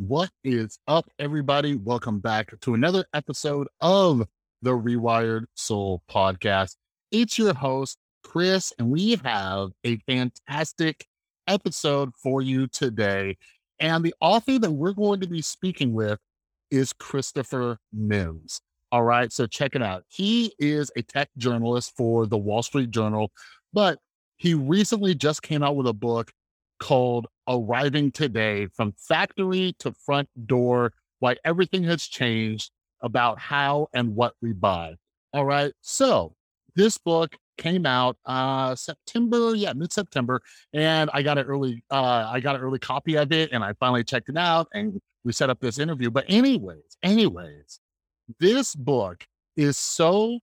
What is up, everybody? Welcome back to another episode of the Rewired Soul podcast. It's your host, Chris, and we have a fantastic episode for you today. And the author that we're going to be speaking with is Christopher Mims. All right, so check it out. He is a tech journalist for the Wall Street Journal, but he recently just came out with a book called Arriving Today, From Factory to Front Door, Why Everything Has Changed About How and What We Buy. All right, so this book came out mid-September, and I got an early copy of it, and I finally checked it out, and we set up this interview. But anyways, this book is so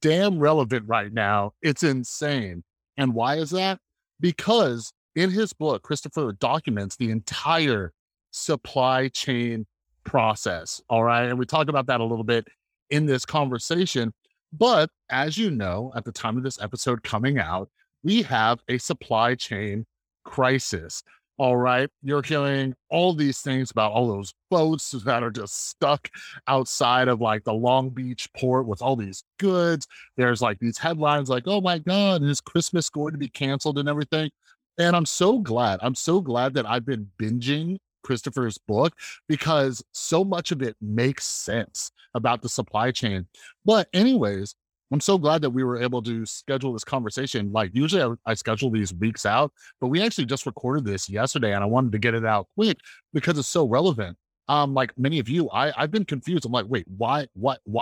damn relevant right now, it's insane. And why is that? Because in his book, Christopher documents the entire supply chain process, all right? And we talk about that a little bit in this conversation. But as you know, at the time of this episode coming out, we have a supply chain crisis, all right? You're hearing all these things about all those boats that are just stuck outside of like the Long Beach port with all these goods. There's like these headlines like, oh my God, is Christmas going to be canceled and everything? And I'm so glad that I've been binging Christopher's book, because so much of it makes sense about the supply chain. But anyways, I'm so glad that we were able to schedule this conversation. Like usually I schedule these weeks out, but we actually just recorded this yesterday and I wanted to get it out quick because it's so relevant. Like many of you, I've been confused. I'm like, wait, why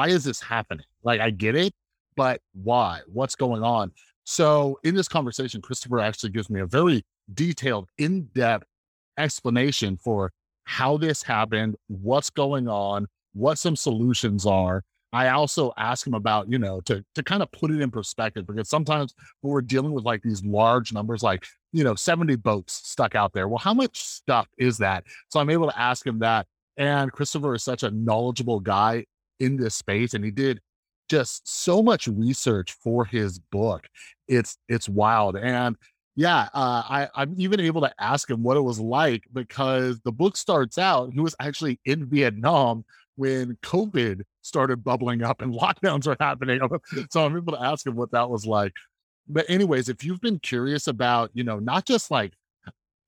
is this happening? Like I get it, but why? What's going on? So in this conversation, Christopher actually gives me a very detailed, in-depth explanation for how this happened, what's going on, what some solutions are. I also ask him about, you know, to kind of put it in perspective, because sometimes when we're dealing with like these large numbers, like, you know, 70 boats stuck out there. Well, how much stuff is that? So I'm able to ask him that. And Christopher is such a knowledgeable guy in this space, and he did just so much research for his book. It's wild. And yeah, I'm even able to ask him what it was like, because the book starts out, he was actually in Vietnam when COVID started bubbling up and lockdowns are happening. So I'm able to ask him what that was like. But anyways, if you've been curious about, you know, not just like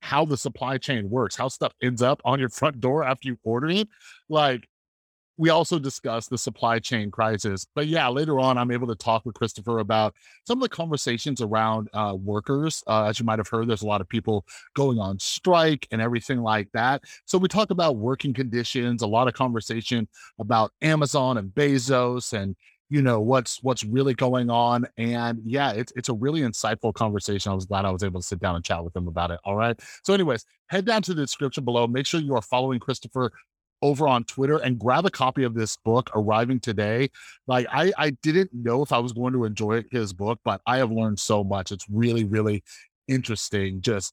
how the supply chain works, how stuff ends up on your front door after you order it, like we also discussed the supply chain crisis. But yeah, later on, I'm able to talk with Christopher about some of the conversations around workers. As you might have heard, there's a lot of people going on strike and everything like that. So we talk about working conditions, a lot of conversation about Amazon and Bezos and, you know, what's really going on. And yeah, it's a really insightful conversation. I was glad I was able to sit down and chat with him about it. All right. So anyways, head down to the description below. Make sure you are following Christopher over on Twitter and grab a copy of this book, Arriving Today. Like I didn't know if I was going to enjoy his book, but I have learned so much. It's really, really interesting. Just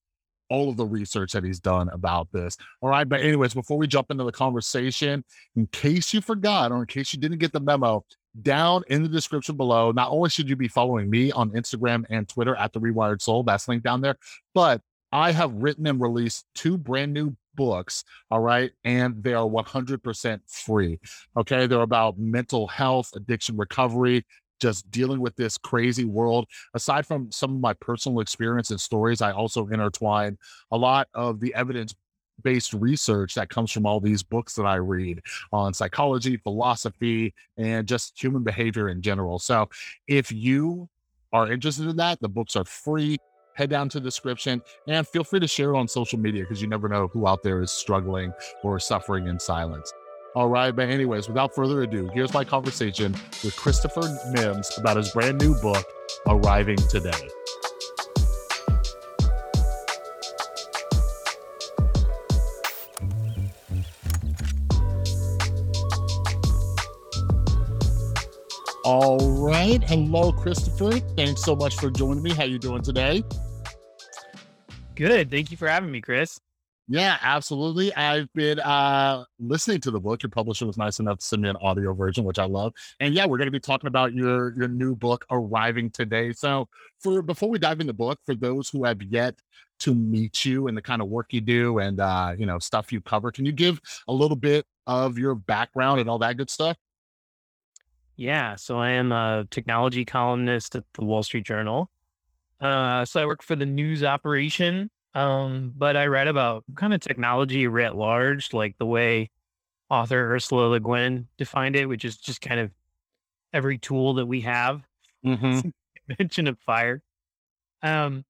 all of the research that he's done about this. All right. But anyways, before we jump into the conversation, in case you forgot, or in case you didn't get the memo, down in the description below, not only should you be following me on Instagram and Twitter at The Rewired Soul, that's linked down there, but I have written and released two brand new books, all right, and they are 100% free, okay? They're about mental health, addiction recovery, just dealing with this crazy world. Aside from some of my personal experience and stories, I also intertwine a lot of the evidence-based research that comes from all these books that I read on psychology, philosophy, and just human behavior in general. So if you are interested in that, the books are free. Head down to the description and feel free to share it on social media, because you never know who out there is struggling or suffering in silence. All right, but anyways, without further ado, here's my conversation with Christopher Mims about his brand new book, Arriving Today. All right, hello, Christopher. Thanks so much for joining me. How you doing today? Good. Thank you for having me, Chris. Yeah, absolutely. I've been listening to the book. Your publisher was nice enough to send me an audio version, which I love. And yeah, we're going to be talking about your new book, Arriving Today. So before we dive into the book, for those who have yet to meet you and the kind of work you do and stuff you cover, can you give a little bit of your background and all that good stuff? Yeah, so I am a technology columnist at the Wall Street Journal. So I work for the news operation. But I read about kind of technology writ large, like the way author Ursula Le Guin defined it, which is just kind of every tool that we have. Mm-hmm. Mention of fire. And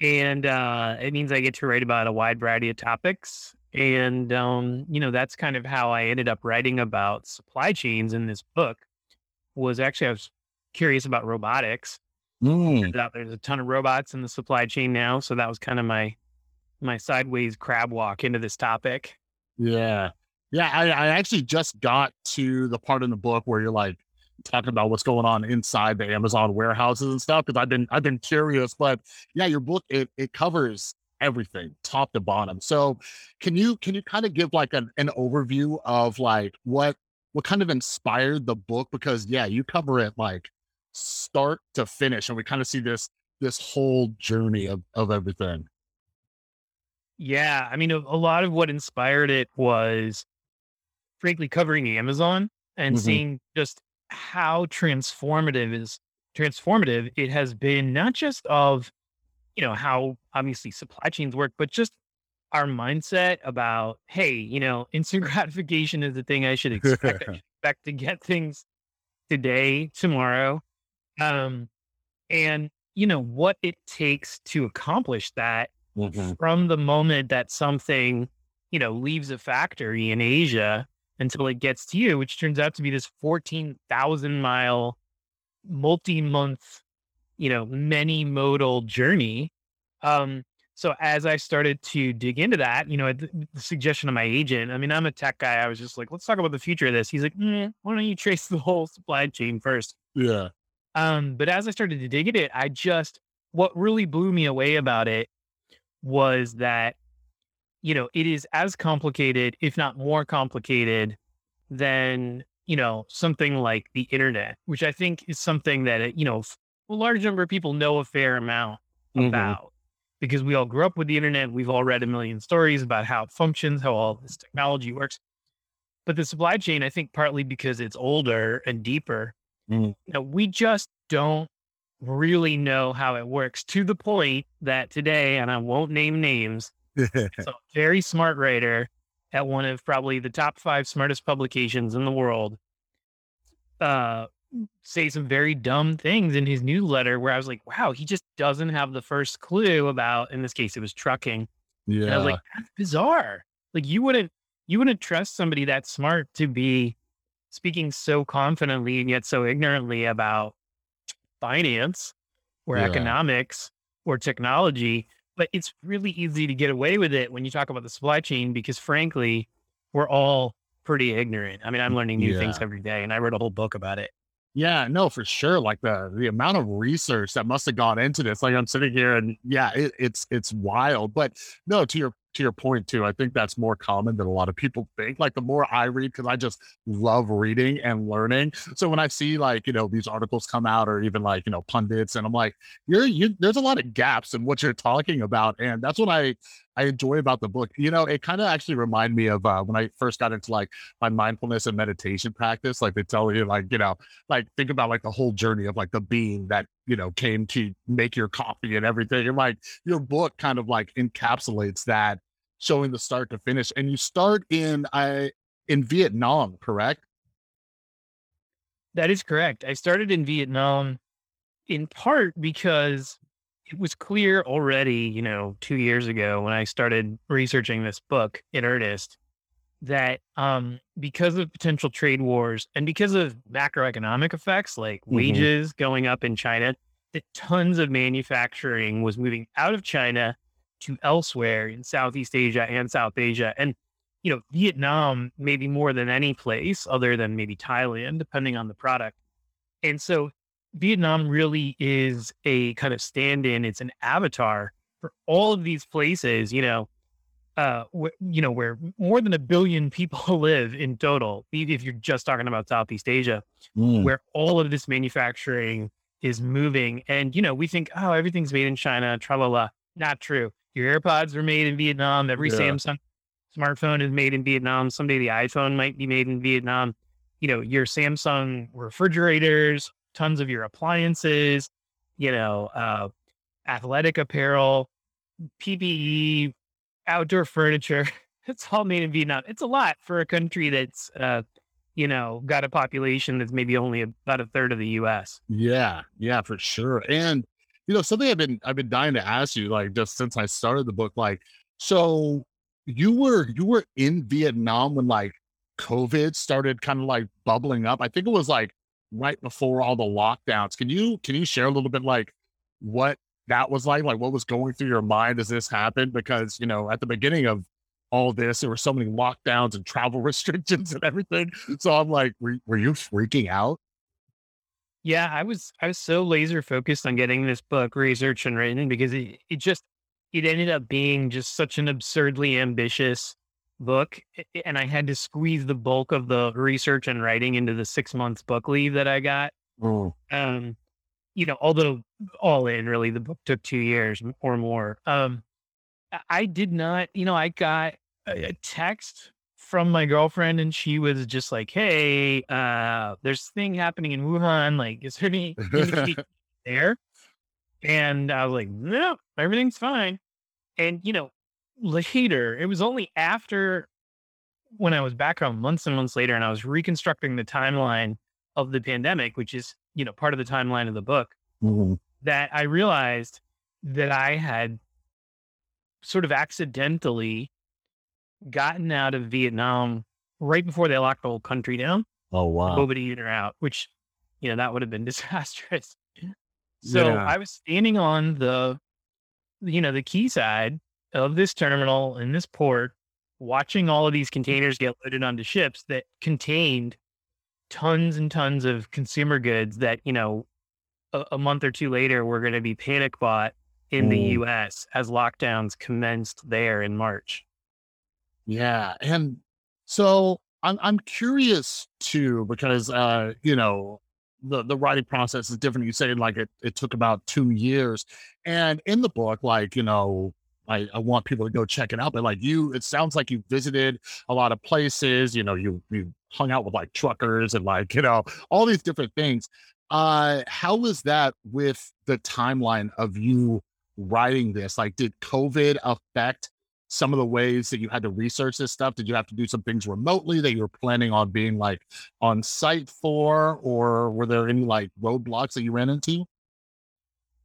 it means I get to write about a wide variety of topics. And, that's kind of how I ended up writing about supply chains in this book. Was actually, I was curious about robotics. Turns out there's a ton of robots in the supply chain now. So that was kind of my sideways crab walk into this topic. Yeah. Yeah. I actually just got to the part in the book where you're like talking about what's going on inside the Amazon warehouses and stuff. Cause I've been curious, but yeah, your book, it covers everything top to bottom. So can you kind of give like an overview of like what kind of inspired the book? Because yeah, you cover it like start to finish, and we kind of see this whole journey of everything. Yeah, I mean, a lot of what inspired it was, frankly, covering Amazon and mm-hmm. seeing just how transformative it has been, not just of, how obviously supply chains work, but just our mindset about, hey, instant gratification is the thing I should expect. I expect to get things today, tomorrow. And what it takes to accomplish that mm-hmm. from the moment that something, leaves a factory in Asia until it gets to you, which turns out to be this 14,000 mile, multi-month, many modal journey. So as I started to dig into that, the suggestion of my agent, I mean, I'm a tech guy. I was just like, let's talk about the future of this. He's like, why don't you trace the whole supply chain first? Yeah. But as I started to dig at it, what really blew me away about it was that, it is as complicated, if not more complicated than, something like the internet, which I think is something that, a large number of people know a fair amount about mm-hmm. because we all grew up with the internet. We've all read a million stories about how it functions, how all this technology works, but the supply chain, I think partly because it's older and deeper, we just don't really know how it works, to the point that today, and I won't name names, it's a very smart writer at one of probably the top 5 smartest publications in the world, say some very dumb things in his newsletter where I was like, wow, he just doesn't have the first clue about, in this case, it was trucking. Yeah. And I was like, that's bizarre. Like you wouldn't trust somebody that smart to be speaking so confidently and yet so ignorantly about finance or economics or technology, but it's really easy to get away with it when you talk about the supply chain, because frankly, we're all pretty ignorant. I mean, I'm learning new things every day, and I wrote a whole book about it. Yeah, no, for sure. Like the amount of research that must've gone into this, like I'm sitting here and it's wild, but no, to your point too, I think that's more common than a lot of people think. Like the more I read, because I just love reading and learning. So when I see like, these articles come out, or even like, pundits, and I'm like, there's a lot of gaps in what you're talking about. And that's what I enjoy about the book. It kind of actually reminded me of when I first got into like my mindfulness and meditation practice. Like they tell you like, like think about like the whole journey of like the being that, came to make your coffee and everything. And like your book kind of like encapsulates that, showing the start to finish. And you start in Vietnam, correct? That is correct. I started in Vietnam in part because it was clear already, 2 years ago when I started researching this book in earnest, that because of potential trade wars and because of macroeconomic effects like mm-hmm. wages going up in China, that tons of manufacturing was moving out of China to elsewhere in Southeast Asia and South Asia. And, Vietnam, maybe more than any place other than maybe Thailand, depending on the product. And so Vietnam really is a kind of stand-in. It's an avatar for all of these places, where more than 1 billion people live in total, if you're just talking about Southeast Asia, where all of this manufacturing is moving. And, you know, we think, oh, everything's made in China, tra-la-la. Not true. Your AirPods are made in Vietnam. Every Samsung smartphone is made in Vietnam. Someday the iPhone might be made in Vietnam. You know, your Samsung refrigerators, tons of your appliances, athletic apparel, PPE, outdoor furniture. It's all made in Vietnam. It's a lot for a country that's, got a population that's maybe only about a third of the U.S. Yeah, for sure. And, something I've been dying to ask you, like, just since I started the book, like, so you were in Vietnam when like COVID started kind of like bubbling up. I think it was like right before all the lockdowns. Can you share a little bit like what that was like what was going through your mind as this happened? Because, at the beginning of all this, there were so many lockdowns and travel restrictions and everything. So I'm like, were you freaking out? Yeah, I was so laser focused on getting this book researched and written because it ended up being just such an absurdly ambitious book. And I had to squeeze the bulk of the research and writing into the 6 months book leave that I got. Although all in really, the book took 2 years or more. I did not, I got a text from my girlfriend and she was just like, hey, there's a thing happening in Wuhan. Like, is there anything there? And I was like, no, everything's fine. And, later, it was only after when I was back home months and months later, and I was reconstructing the timeline of the pandemic, which is, part of the timeline of the book, that I realized that I had sort of accidentally gotten out of Vietnam right before they locked the whole country down. Oh, wow. Nobody in or out, which, that would have been disastrous. So I was standing on the, the quayside of this terminal in this port, watching all of these containers get loaded onto ships that contained tons and tons of consumer goods that, a month or two later, were going to be panic bought in the U.S. as lockdowns commenced there in March. Yeah. And so I'm curious too, because, the writing process is different. You say like it took about 2 years, and in the book, like, I want people to go check it out, but like it sounds like you visited a lot of places, you hung out with like truckers and like, all these different things. How was that with the timeline of you writing this? Like, did COVID affect some of the ways that you had to research this stuff? Did you have to do some things remotely that you were planning on being like on site for, or were there any like roadblocks that you ran into?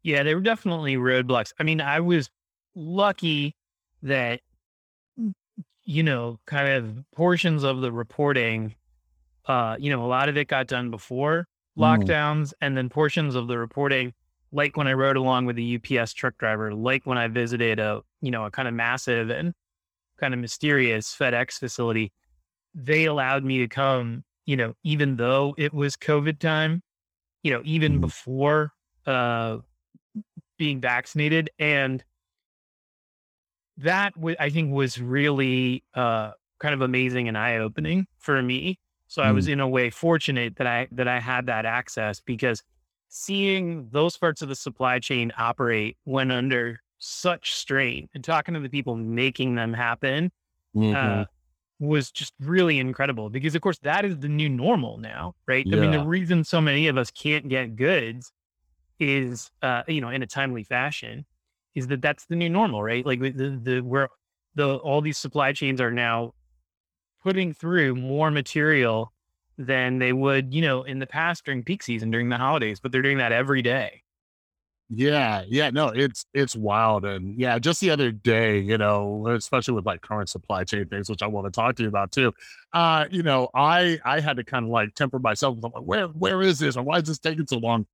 Yeah, there were definitely roadblocks. I mean, I was lucky that, kind of portions of the reporting, a lot of it got done before lockdowns, and then portions of the reporting, like when I rode along with a UPS truck driver, like when I visited a kind of massive and kind of mysterious FedEx facility, they allowed me to come, even though it was COVID time, even before being vaccinated. And that I think was really kind of amazing and eye-opening for me. So I was in a way fortunate that I had that access, because seeing those parts of the supply chain operate when under such strain and talking to the people making them happen was just really incredible, because of course that is the new normal now, right? Yeah. I mean, the reason so many of us can't get goods is, in a timely fashion, is that that's the new normal, right? Like all these supply chains are now putting through more material than they would, in the past during peak season, during the holidays, but they're doing that every day. Yeah, no, it's wild. And yeah, just the other day, especially with like current supply chain things, which I want to talk to you about too. I had to kind of like temper myself. I'm like, where is this? Or why is this taking so long?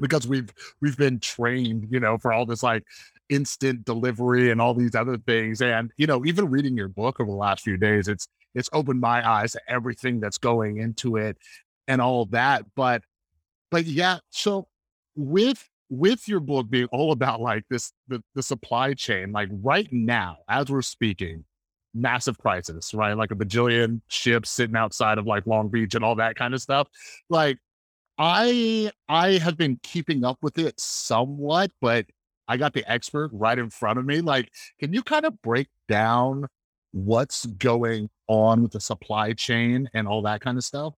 Because we've been trained, for all this like instant delivery and all these other things. And, even reading your book over the last few days, it's opened my eyes to everything that's going into it and all that. But yeah, so with with your book being all about like this, the supply chain, like right now, as we're speaking, massive crisis, right? Like a bajillion ships sitting outside of like Long Beach and all that kind of stuff. Like I have been keeping up with it somewhat, but I got the expert right in front of me. Like, can you kind of break down what's going on with the supply chain and all that kind of stuff?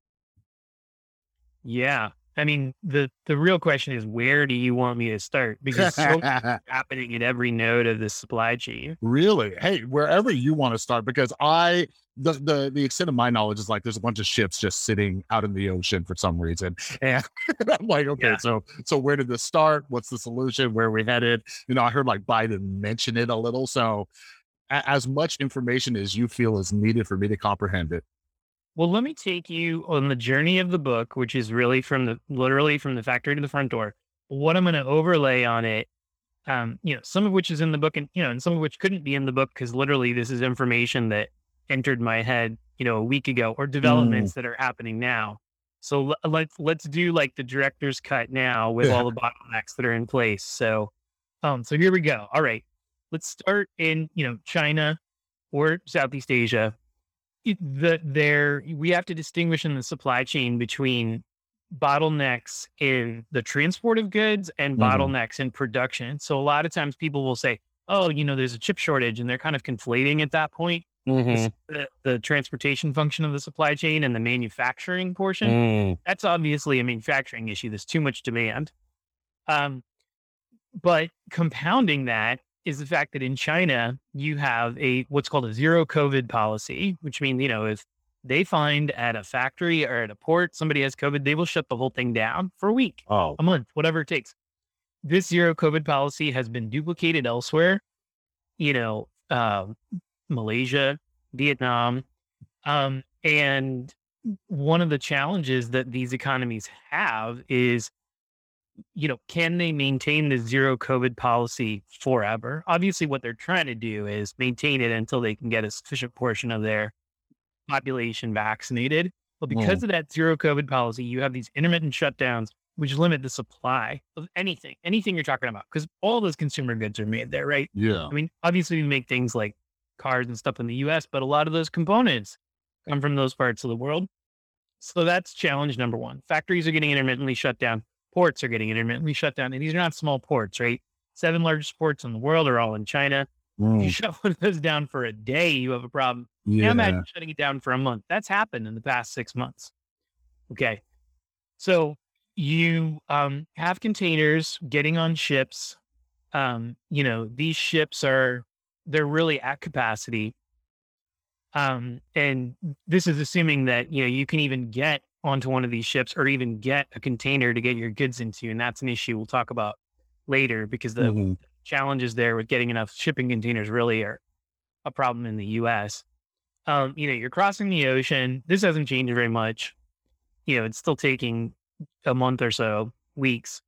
Yeah. I mean, the real question is, where do you want me to start? Because so much is happening at every node of the supply chain. Really? Hey, wherever you want to start, because the extent of my knowledge is like, there's a bunch of ships just sitting out in the ocean for some reason. And I'm like, okay, so where did this start? What's the solution? Where are we headed? You know, I heard like Biden mention it a little. So as much information as you feel is needed for me to comprehend it. Well, let me take you on the journey of the book, which is really literally from the factory to the front door. What I'm going to overlay on it, some of which is in the book and some of which couldn't be in the book, because literally this is information that entered my head, a week ago, or developments that are happening now. So let's do like the director's cut now with all the bottlenecks that are in place. So, so here we go. All right. Let's start in, China or Southeast Asia. We have to distinguish in the supply chain between bottlenecks in the transport of goods and bottlenecks in production. So a lot of times people will say, oh, there's a chip shortage, and they're kind of conflating at that point the transportation function of the supply chain and the manufacturing portion. That's obviously a manufacturing issue. There's too much demand. But compounding that is the fact that in China, you have what's called a zero COVID policy, which means, if they find at a factory or at a port, somebody has COVID, they will shut the whole thing down for a week, a month, whatever it takes. This zero COVID policy has been duplicated elsewhere, Malaysia, Vietnam. And one of the challenges that these economies have is, can they maintain the zero COVID policy forever? Obviously, what they're trying to do is maintain it until they can get a sufficient portion of their population vaccinated. But because of that zero COVID policy, you have these intermittent shutdowns, which limit the supply of anything you're talking about, because all those consumer goods are made there, right? Yeah. I mean, obviously, we make things like cars and stuff in the US, but a lot of those components come from those parts of the world. So that's challenge number one. Factories are getting intermittently shut down. Ports are getting intermittently shut down. And these are not small ports, right? 7 largest ports in the world are all in China. If you shut one of those down for a day, you have a problem. Yeah. Now imagine shutting it down for a month. That's happened in the past 6 months. Okay. So you have containers getting on ships. These ships they're really at capacity. And this is assuming that, you can even get onto one of these ships or even get a container to get your goods into. And that's an issue we'll talk about later, because the challenges there with getting enough shipping containers really are a problem in the US. You're crossing the ocean. This hasn't changed very much. It's still taking a month or so, weeks.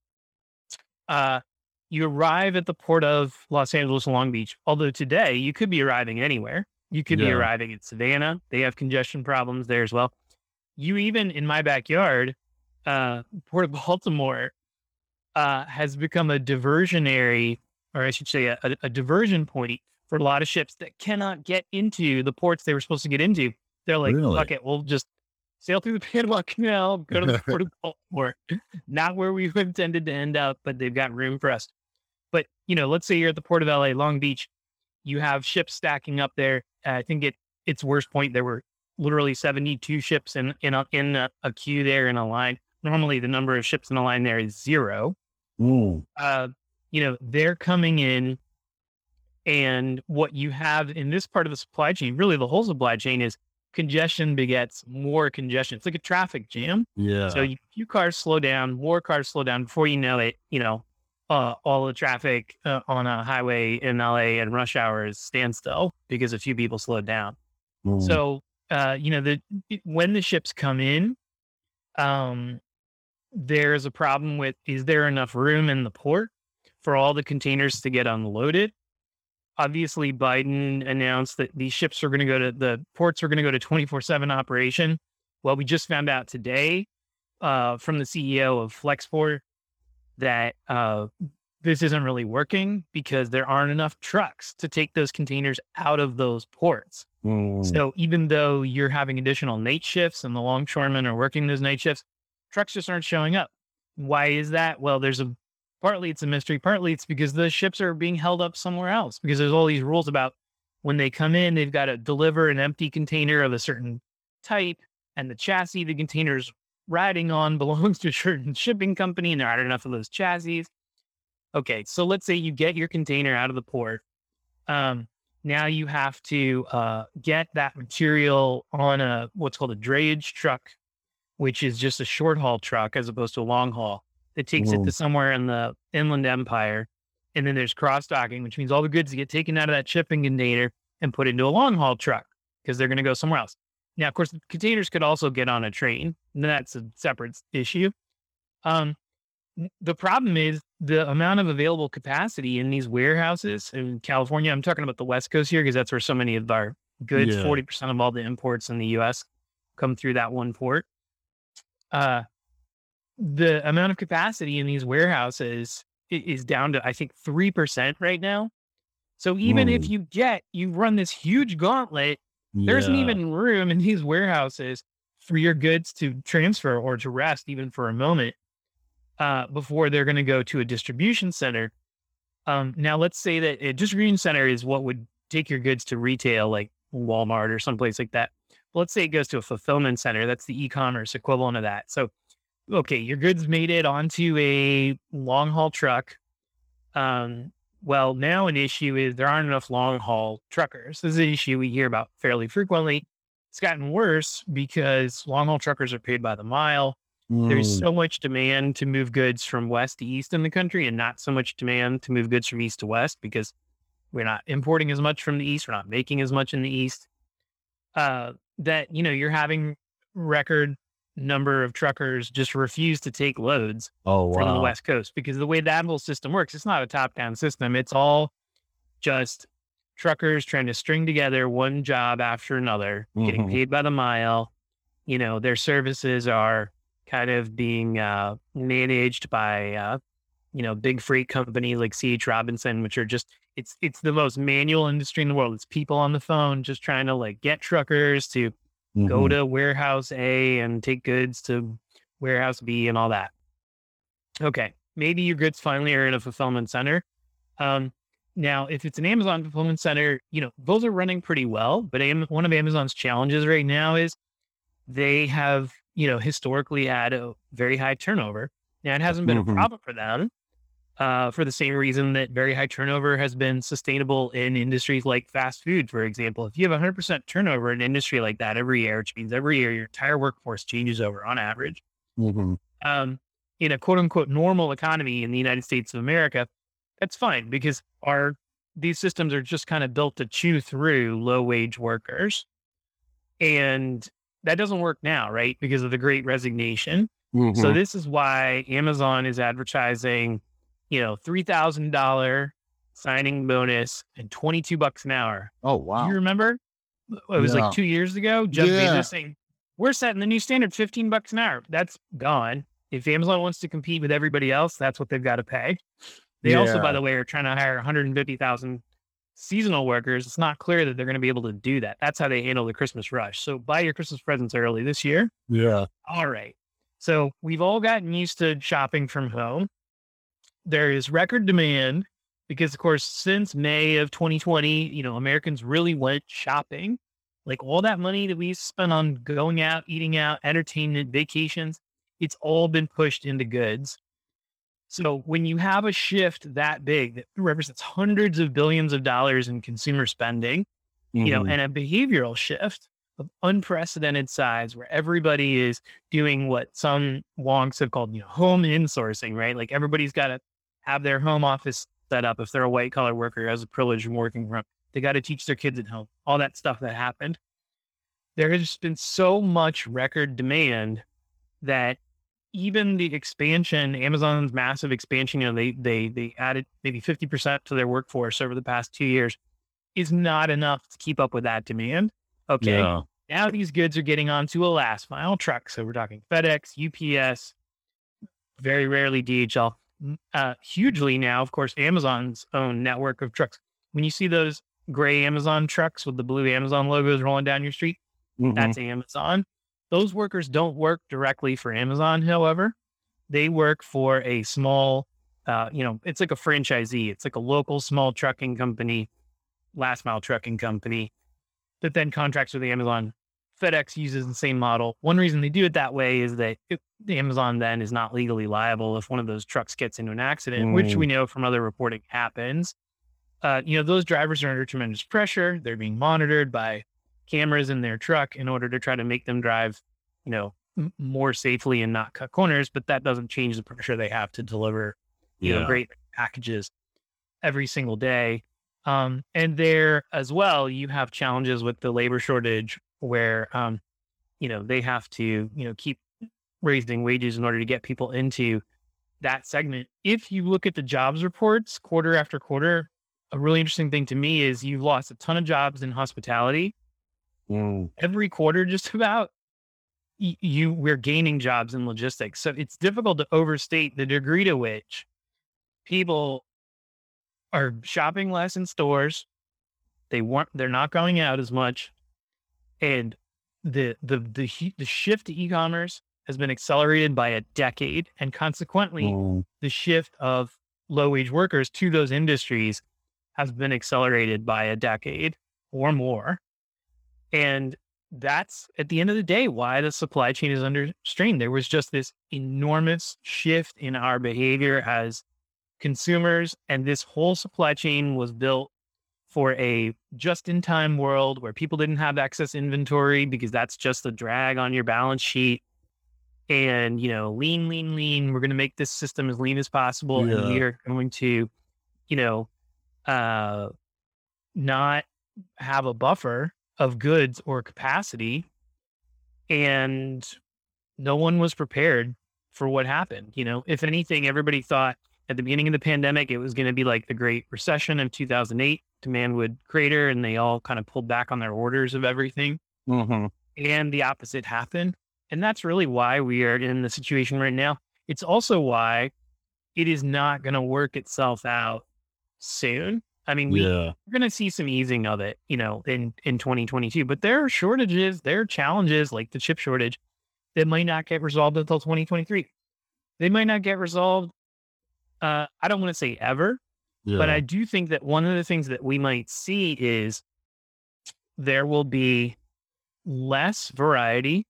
You arrive at the port of Los Angeles, Long Beach, although today you could be arriving anywhere. You could be arriving at Savannah. They have congestion problems there as well. You even in my backyard, Port of Baltimore, has become a diversionary, or I should say a diversion point for a lot of ships that cannot get into the ports they were supposed to get into. They're like, fuck it, we'll just sail through the Panama Canal, go to the Port of Baltimore. Not where we intended to end up, but they've got room for us. But, let's say you're at the Port of LA, Long Beach, you have ships stacking up there. I think at its worst point, there were literally 72 ships in a queue there in a line. Normally the number of ships in a line there is zero. They're coming in, and what you have in this part of the supply chain, really the whole supply chain, is congestion begets more congestion. It's like a traffic jam. Yeah. So you cars slow down, more cars slow down, before you know it, all the traffic on a highway in LA in rush hour is standstill because a few people slowed down. So, when the ships come in, there's a problem with, is there enough room in the port for all the containers to get unloaded? Obviously, Biden announced that these ships are going to go to the ports are going to go to 24/7 operation. Well, we just found out today, from the CEO of Flexport that this isn't really working because there aren't enough trucks to take those containers out of those ports. So even though you're having additional night shifts and the longshoremen are working those night shifts, trucks just aren't showing up. Why is that? Well, there's a partly it's a mystery. Partly it's because the ships are being held up somewhere else because there's all these rules about when they come in, they've got to deliver an empty container of a certain type and the chassis the container's riding on belongs to a certain shipping company and there aren't enough of those chassis. Okay, so let's say you get your container out of the port. Now you have to get that material on a what's called a drayage truck, which is just a short haul truck as opposed to a long haul that takes it to somewhere in the Inland Empire. And then there's cross-docking, which means all the goods get taken out of that shipping container and put into a long haul truck because they're going to go somewhere else. Now, of course, the containers could also get on a train, and that's a separate issue. The problem is the amount of available capacity in these warehouses in California. I'm talking about the West Coast here because that's where so many of our goods, 40% of all the imports in the U.S. come through that one port. The amount of capacity in these warehouses is down to, I think, 3% right now. So even if you run this huge gauntlet, there isn't even room in these warehouses for your goods to transfer or to rest even for a moment. Before they're going to go to a distribution center. Now, let's say that a distribution center is what would take your goods to retail, like Walmart or someplace like that. But let's say it goes to a fulfillment center. That's the e-commerce equivalent of that. So, okay, your goods made it onto a long haul truck. Well, now an issue is there aren't enough long haul truckers. This is an issue we hear about fairly frequently. It's gotten worse because long haul truckers are paid by the mile. There's so much demand to move goods from west to east in the country and not so much demand to move goods from east to west because we're not importing as much from the east. We're not making as much in the east that, you know, you're having record number of truckers just refuse to take loads from the West Coast because the way that whole system works, it's not a top-down system. It's all just truckers trying to string together one job after another, getting paid by the mile. You know, their services are kind of being managed by, you know, big freight companies like C.H. Robinson, which are just, it's the most manual industry in the world. It's people on the phone just trying to like get truckers to go to warehouse A and take goods to warehouse B and all that. Okay. Maybe your goods finally are in a fulfillment center. Now, if it's an Amazon fulfillment center, you know, those are running pretty well, but one of Amazon's challenges right now is they have, you know, historically had a very high turnover. Now, it hasn't been a problem for them for the same reason that very high turnover has been sustainable in industries like fast food, for example. If you have 100% turnover in an industry like that every year, which means every year your entire workforce changes over on average, in a quote unquote normal economy in the United States of America, that's fine because these systems are just kind of built to chew through low wage workers. And that doesn't work now, right? Because of the Great Resignation. So this is why Amazon is advertising, you know, $3,000 signing bonus and $22 an hour. Oh, wow. You remember? It was like 2 years ago. Jeff Bezos saying, we're setting the new standard, $15 an hour. That's gone. If Amazon wants to compete with everybody else, that's what they've got to pay. They also, by the way, are trying to hire 150,000 seasonal workers. It's not clear that they're going to be able to do that. That's how they handle the Christmas rush. So buy your Christmas presents early this year. Yeah. All right. So we've all gotten used to shopping from home. There is record demand because, of course, since May of 2020, you know, Americans really went shopping. Like all that money that we spent on going out, eating out, entertainment, vacations, it's all been pushed into goods. So when you have a shift that big that represents hundreds of billions of dollars in consumer spending, you know, and a behavioral shift of unprecedented size where everybody is doing what some wonks have called, you know, home insourcing, right? Like everybody's got to have their home office set up. If they're a white collar worker as a privileged working from, they got to teach their kids at home, all that stuff that happened. There has been so much record demand that even the expansion, Amazon's massive expansion, you know, they added maybe 50% to their workforce over the past 2 years is not enough to keep up with that demand. Okay. Yeah. Now these goods are getting onto a last mile truck. So we're talking FedEx, UPS, very rarely DHL. hugely now, of course, Amazon's own network of trucks. When you see those gray Amazon trucks with the blue Amazon logos rolling down your street, that's Amazon. Those workers don't work directly for Amazon, however. They work for a small, it's like a franchisee. It's like a local small trucking company, last mile trucking company that then contracts with Amazon. FedEx uses the same model. One reason they do it that way is that Amazon then is not legally liable if one of those trucks gets into an accident, which we know from other reporting happens. Those drivers are under tremendous pressure. They're being monitored by cameras in their truck in order to try to make them drive, more safely and not cut corners. But that doesn't change the pressure they have to deliver, great packages every single day. And there as well, you have challenges with the labor shortage where, they have to, keep raising wages in order to get people into that segment. If you look at the jobs reports quarter after quarter, a really interesting thing to me is you've lost a ton of jobs in hospitality. Every quarter, just about, we're gaining jobs in logistics. So it's difficult to overstate the degree to which people are shopping less in stores. They're not going out as much. And the shift to e-commerce has been accelerated by a decade. And consequently, the shift of low-wage workers to those industries has been accelerated by a decade or more. And that's, at the end of the day, why the supply chain is under strain. There was just this enormous shift in our behavior as consumers. And this whole supply chain was built for a just-in-time world where people didn't have excess inventory because that's just a drag on your balance sheet. And, lean. We're going to make this system as lean as possible. Yeah. And we're going to, not have a buffer of goods or capacity, and no one was prepared for what happened. If anything, everybody thought at the beginning of the pandemic, it was going to be like the Great Recession of 2008, demand would crater, and they all kind of pulled back on their orders of everything. And the opposite happened. And that's really why we are in the situation right now. It's also why it is not going to work itself out soon. I mean, we're going to see some easing of it, in 2022, but there are shortages, there are challenges like the chip shortage that might not get resolved until 2023. They might not get resolved. I don't want to say ever, but I do think that one of the things that we might see is there will be less variety,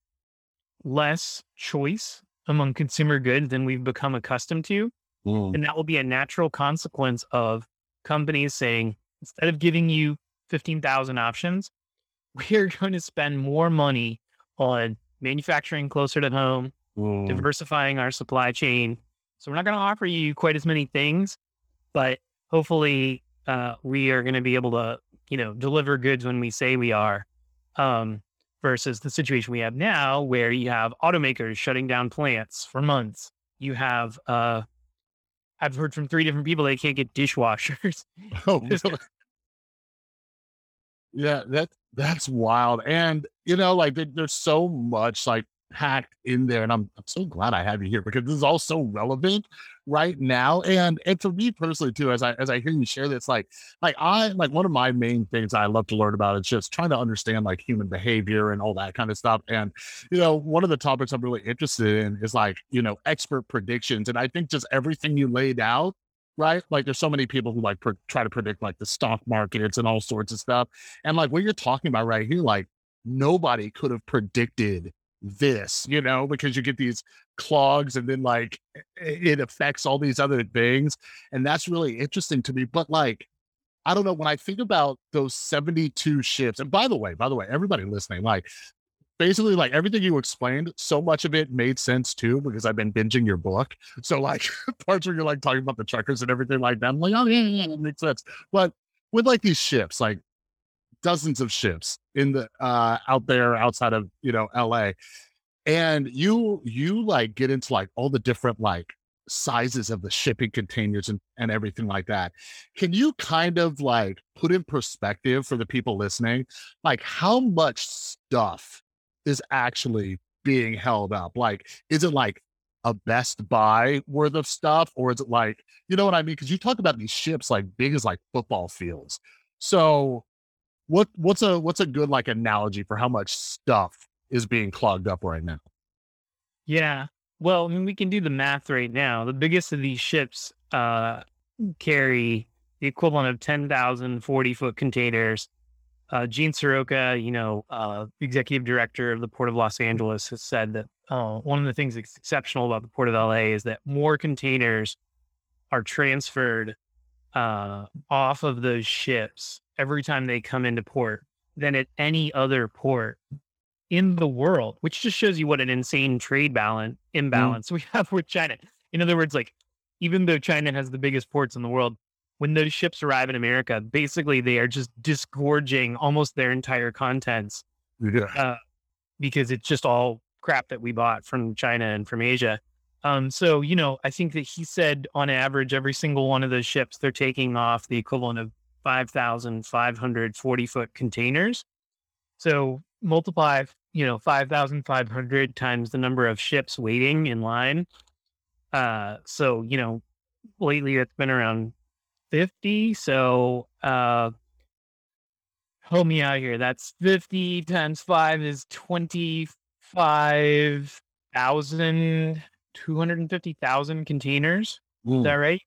less choice among consumer goods than we've become accustomed to. And that will be a natural consequence of companies saying, instead of giving you 15,000 options, we're going to spend more money on manufacturing closer to home, diversifying our supply chain. So we're not going to offer you quite as many things, but hopefully we are going to be able to, deliver goods when we say we are, versus the situation we have now where you have automakers shutting down plants for months. You have, I've heard from 3 different people they can't get dishwashers. Oh, really? Yeah, that's wild. And there's so much packed in there, and I'm so glad I have you here because this is all so relevant right now. And to me personally too, as I hear you share this, I one of my main things I love to learn about is just trying to understand human behavior and all that kind of stuff. And one of the topics I'm really interested in is expert predictions. And I think just everything you laid out, right? There's so many people who try to predict the stock markets and all sorts of stuff. And what you're talking about right here, nobody could have predicted this, because you get these clogs and then it affects all these other things. And that's really interesting to me. But I don't know, when I think about those 72 shifts, and by the way, everybody listening, basically everything you explained, so much of it made sense too, because I've been binging your book. So parts where you're talking about the truckers and everything like that, I'm like, oh yeah, it makes sense. But with these shifts, dozens of ships in the out there outside of LA, and you get into all the different sizes of the shipping containers and everything like that. Can you kind of put in perspective for the people listening how much stuff is actually being held up? Is it a Best Buy worth of stuff? Or is it like, you know what I mean? Because you talk about these ships like big as like football fields. So what's a good like analogy for how much stuff is being clogged up right now? Yeah. Well, I mean, we can do the math right now. The biggest of these ships carry the equivalent of 10,000 40-foot containers. Gene Soroka, executive director of the Port of Los Angeles, has said that one of the things that's exceptional about the Port of LA is that more containers are transferred off of those ships every time they come into port than at any other port in the world, which just shows you what an insane trade imbalance we have with China. In other words, like, even though China has the biggest ports in the world, when those ships arrive in America, basically they are just disgorging almost their entire contents, because it's just all crap that we bought from China and from Asia. So, I think that he said on average, every single one of those ships, they're taking off the equivalent of 5,540 foot containers. So multiply, 5,500 times the number of ships waiting in line. So, lately it's been around 50. So, help me out here. That's 50 times 5 is 25,000, 250,000 containers. Is that right?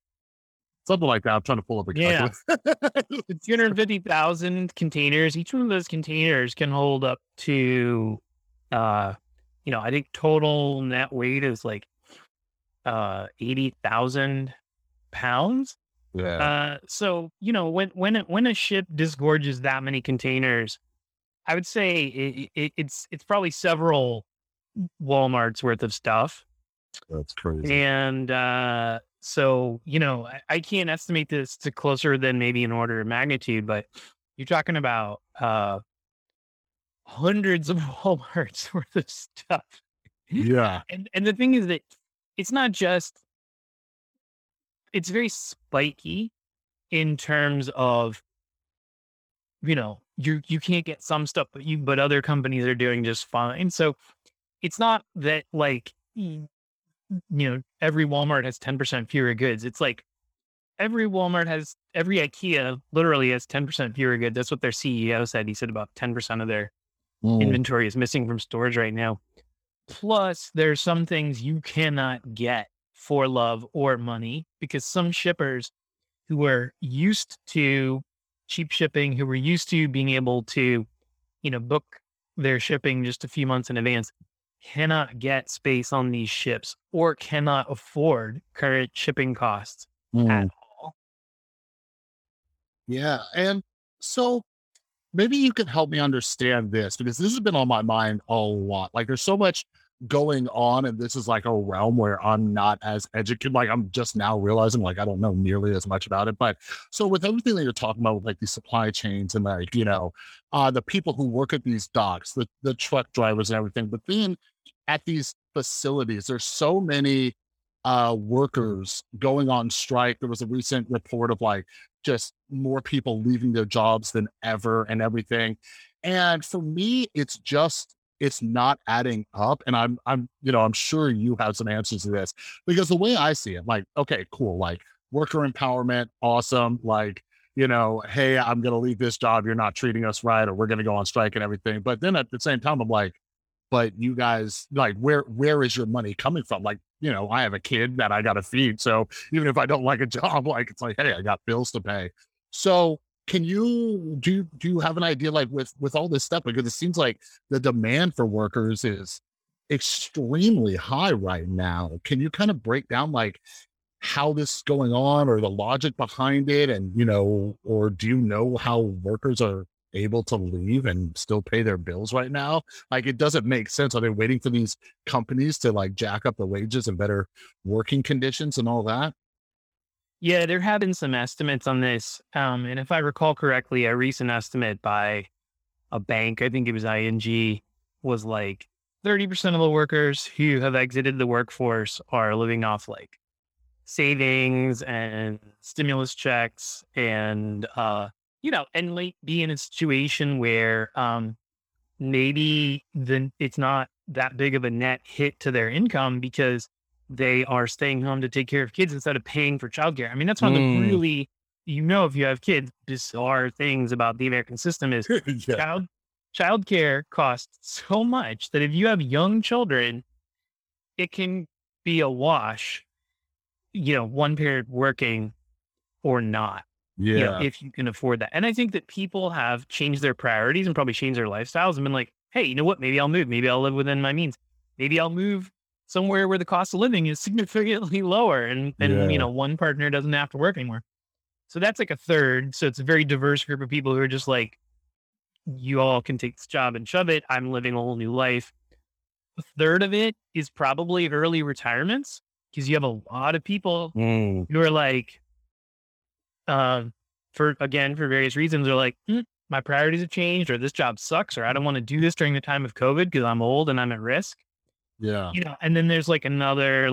Something like that. I'm trying to pull up a calculator. Yeah. 250,000 containers. Each one of those containers can hold up to, I think total net weight is like 80,000 pounds. Yeah. So, when a ship disgorges that many containers, I would say it's probably several Walmart's worth of stuff. That's crazy. And, so, I can't estimate this to closer than maybe an order of magnitude, but you're talking about, hundreds of Walmart's worth of stuff. Yeah. And the thing is that it's not just, it's very spiky in terms of, you can't get some stuff, but other companies are doing just fine. So it's not that like, every Walmart has 10% fewer goods. It's like every IKEA literally has 10% fewer goods. That's what their CEO said. He said about 10% of their inventory is missing from stores right now. Plus there's some things you cannot get for love or money, because some shippers who were used to cheap shipping, who were used to being able to, book their shipping just a few months in advance, cannot get space on these ships or cannot afford current shipping costs at all. Yeah. And so maybe you can help me understand this, because this has been on my mind a lot. Like, there's so much going on, and this is like a realm where I'm not as educated. Like, I'm just now realizing, like, I don't know nearly as much about it. But so with everything that you're talking about, with like these supply chains and like, the people who work at these docks, the truck drivers and everything, but then at these facilities, there's so many workers going on strike. There was a recent report of like just more people leaving their jobs than ever and everything. And for me, it's not adding up. And I'm sure you have some answers to this, because the way I see it, like, okay, cool. Like, worker empowerment. Awesome. Like, hey, I'm going to leave this job. You're not treating us right, or we're going to go on strike and everything. But then at the same time, I'm like, but you guys, like, where is your money coming from? Like, I have a kid that I got to feed. So even if I don't like a job, like, it's like, hey, I got bills to pay. So can you, do you have an idea, like, with all this stuff? Because it seems like the demand for workers is extremely high right now. Can you kind of break down like how this is going on, or the logic behind it? And, or do you know how workers are able to leave and still pay their bills right now? Like, it doesn't make sense. Are they waiting for these companies to like jack up the wages and better working conditions and all that? Yeah, there have been some estimates on this. And if I recall correctly, a recent estimate by a bank, I think it was ING, was like 30% of the workers who have exited the workforce are living off like savings and stimulus checks and, and like be in a situation where maybe it's not that big of a net hit to their income, because they are staying home to take care of kids instead of paying for childcare. I mean, that's one of the really, if you have kids, bizarre things about the American system is childcare costs so much that if you have young children, it can be a wash, one parent working or not. Yeah. If you can afford that. And I think that people have changed their priorities and probably changed their lifestyles and been like, hey, you know what? Maybe I'll move. Maybe I'll live within my means. Maybe I'll move somewhere where the cost of living is significantly lower and one partner doesn't have to work anymore. So that's like a third. So it's a very diverse group of people who are just like, you all can take this job and shove it. I'm living a whole new life. A third of it is probably early retirements, because you have a lot of people who are like, for various reasons, they're like, my priorities have changed, or this job sucks, or I don't want to do this during the time of COVID because I'm old and I'm at risk. Yeah. And then there's like another,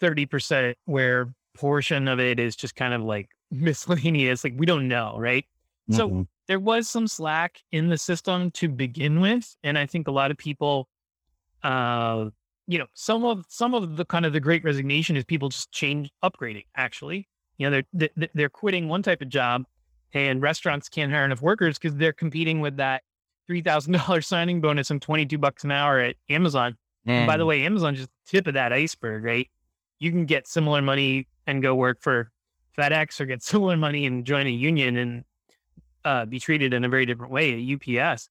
30% where portion of it is just kind of like miscellaneous. Like we don't know. Right. Mm-hmm. So there was some slack in the system to begin with. And I think a lot of people, some of the kind of the great resignation is people just upgrading actually. They're quitting one type of job, and restaurants can't hire enough workers because they're competing with that $3,000 signing bonus and $22 an hour at Amazon. And by the way, Amazon just tip of that iceberg, right? You can get similar money and go work for FedEx, or get similar money and join a union and be treated in a very different way at UPS.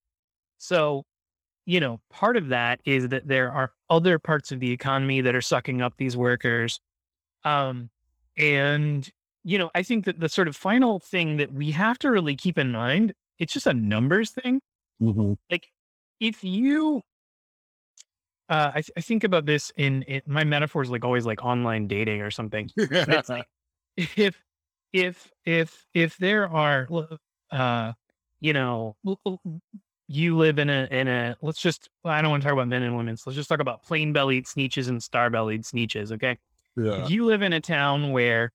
So, part of that is that there are other parts of the economy that are sucking up these workers. And I think that the sort of final thing that we have to really keep in mind, it's just a numbers thing. Mm-hmm. Like if you, I think about this in my metaphor is like always like online dating or something. It's like, if there are, you live in a, I don't want to talk about men and women. So let's just talk about plain bellied sneeches and star bellied sneeches. Okay. Yeah. If you live in a town where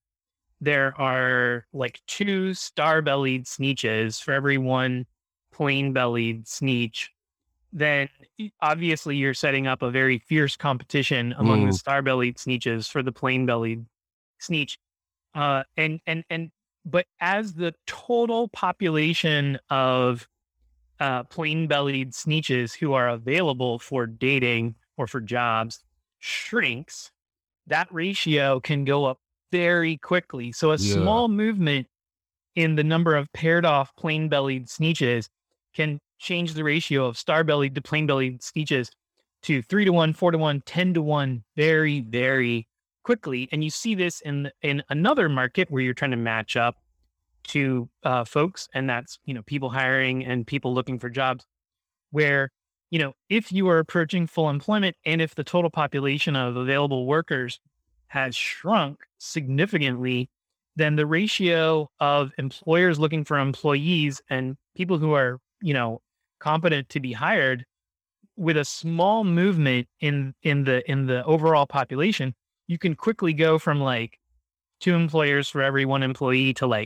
there are like 2 star-bellied sneeches for every 1 plain-bellied sneech, then obviously you're setting up a very fierce competition among the star-bellied sneeches for the plain-bellied sneech. But as the total population of plain-bellied sneeches who are available for dating or for jobs shrinks, that ratio can go up very quickly. So a small movement in the number of paired off plain bellied sneeches can change the ratio of star bellied to plain bellied sneeches to 3 to 1, 4 to 1, 10 to 1, very, very quickly. And you see this in another market where you're trying to match up to folks. And that's, people hiring and people looking for jobs where, if you are approaching full employment and if the total population of available workers has shrunk significantly, then the ratio of employers looking for employees and people who are, competent to be hired with a small movement in the overall population, you can quickly go from 2 employers for every 1 employee to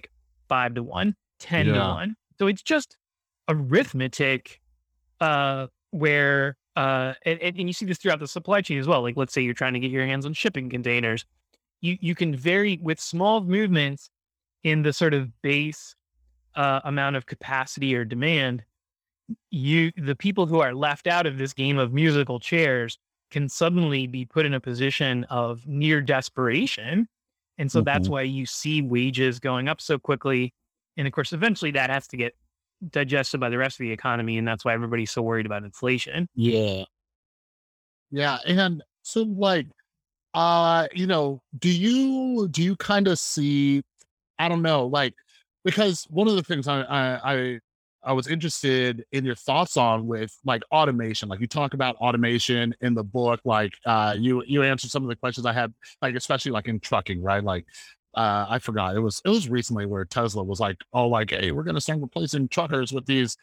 5 to 1, 10 to 1. So it's just arithmetic, and you see this throughout the supply chain as well. Like, let's say you're trying to get your hands on shipping containers. You can vary with small movements in the sort of base, amount of capacity or demand. The people who are left out of this game of musical chairs can suddenly be put in a position of near desperation. And so that's why you see wages going up so quickly. And of course, eventually that has to get digested by the rest of the economy, and that's why everybody's so worried about inflation. And so do you kind of see, I don't know, because one of the things I was interested in your thoughts on with automation, you talk about automation in the book, you answered some of the questions I had, especially in trucking, right? I forgot. It was recently where Tesla was hey, we're going to start replacing truckers with these,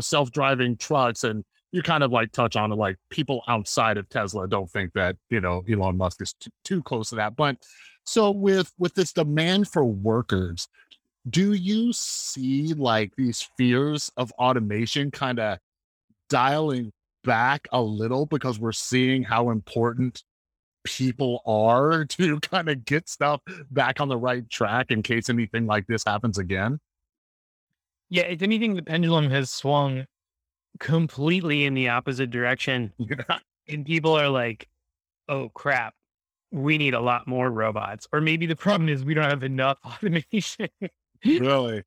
self-driving trucks. And you kind of touch on it, people outside of Tesla don't think that, Elon Musk is too close to that. But so with this demand for workers, do you see these fears of automation kind of dialing back a little because we're seeing how important people are to kind of get stuff back on the right track in case anything like this happens again? Yeah, if anything, the pendulum has swung completely in the opposite direction. Yeah. And people are like, oh crap, we need a lot more robots. Or maybe the problem is we don't have enough automation. Really?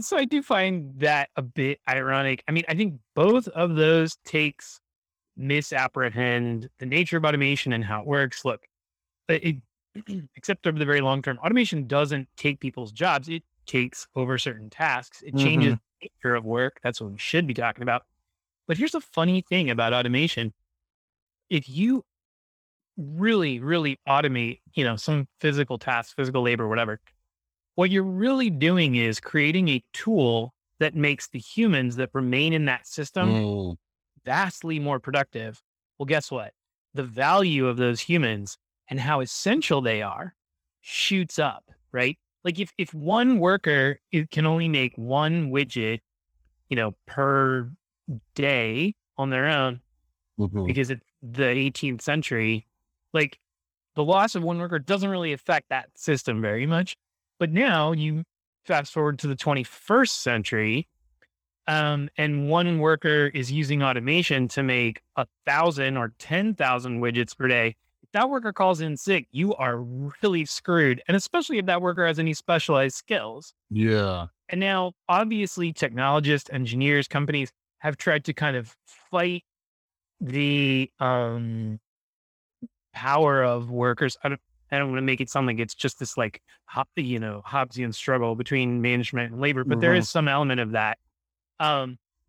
So I do find that a bit ironic. I mean, I think both of those takes misapprehend the nature of automation and how it works. Look, except over the very long term, automation doesn't take people's jobs. It takes over certain tasks. It changes the nature of work. That's what we should be talking about. But here's the funny thing about automation. If you really, really automate, you know, some physical tasks, physical labor, whatever, what you're really doing is creating a tool that makes the humans that remain in that system vastly more productive. Well, guess what? The value of those humans and how essential they are shoots up, right? Like if one worker can only make one widget, you know, per day on their own, because it's the 18th century, like the loss of one worker doesn't really affect that system very much. But now you fast forward to the 21st century, and one worker is using automation to make 1,000 or 10,000 widgets per day. If that worker calls in sick, you are really screwed. And especially if that worker has any specialized skills. Yeah. And now obviously technologists, engineers, companies have tried to kind of fight the power of workers. I don't want to make it sound like it's just this like, you know, Hobbesian struggle between management and labor, but there is some element of that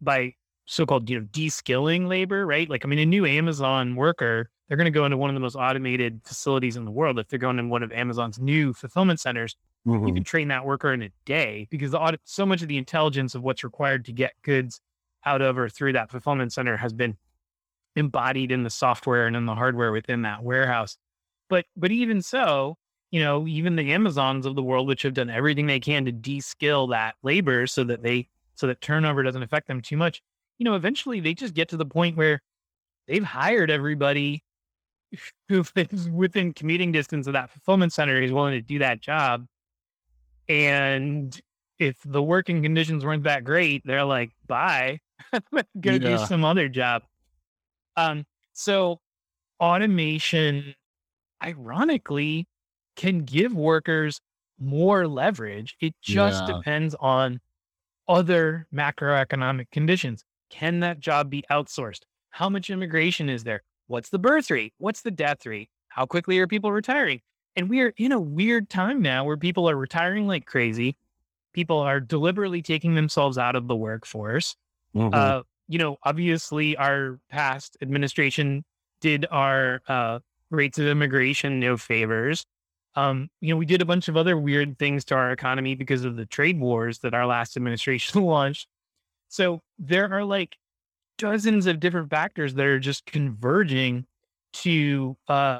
by so-called, you know, de-skilling labor, right? Like, I mean, a new Amazon worker, they're going to go into one of the most automated facilities in the world. If they're going in one of Amazon's new fulfillment centers, you can train that worker in a day because so much of the intelligence of what's required to get goods out of or through that fulfillment center has been embodied in the software and in the hardware within that warehouse. But even so, you know, even the Amazons of the world, which have done everything they can to de-skill that labor so that turnover doesn't affect them too much, you know, eventually they just get to the point where they've hired everybody who is within commuting distance of that fulfillment center is willing to do that job. And if the working conditions weren't that great, they're like, bye, go do some other job. So automation, ironically, can give workers more leverage. It just depends on other macroeconomic conditions. Can that job be outsourced? How much immigration is there? What's the birth rate? What's the death rate? How quickly are people retiring? And we are in a weird time now where people are retiring like crazy. People are deliberately taking themselves out of the workforce. You know, obviously our past administration did our rates of immigration no favors. You know, we did a bunch of other weird things to our economy because of the trade wars that our last administration launched. So there are like dozens of different factors that are just converging to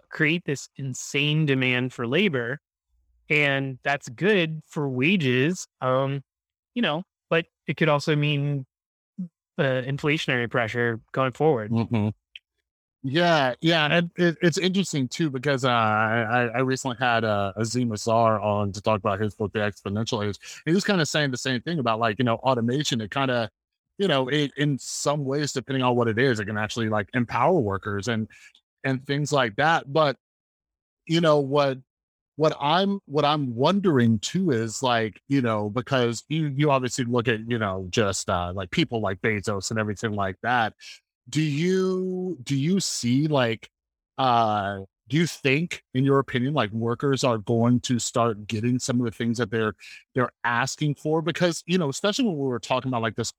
create this insane demand for labor. And that's good for wages, you know, but it could also mean inflationary pressure going forward. Yeah. And it's interesting too, because I recently had Azim Azhar on to talk about his book, The Exponential Age. And he was kind of saying the same thing about, like, you know, automation. It kind of, you know, it, in some ways, depending on what it is, it can actually like empower workers and things like that. But, you know, what I'm wondering too is, like, you know, because you obviously look at, you know, just like people like Bezos and everything like that. Do you see, like, do you think, in your opinion, like, workers are going to start getting some of the things that they're asking for? Because, you know, especially when we were talking about like the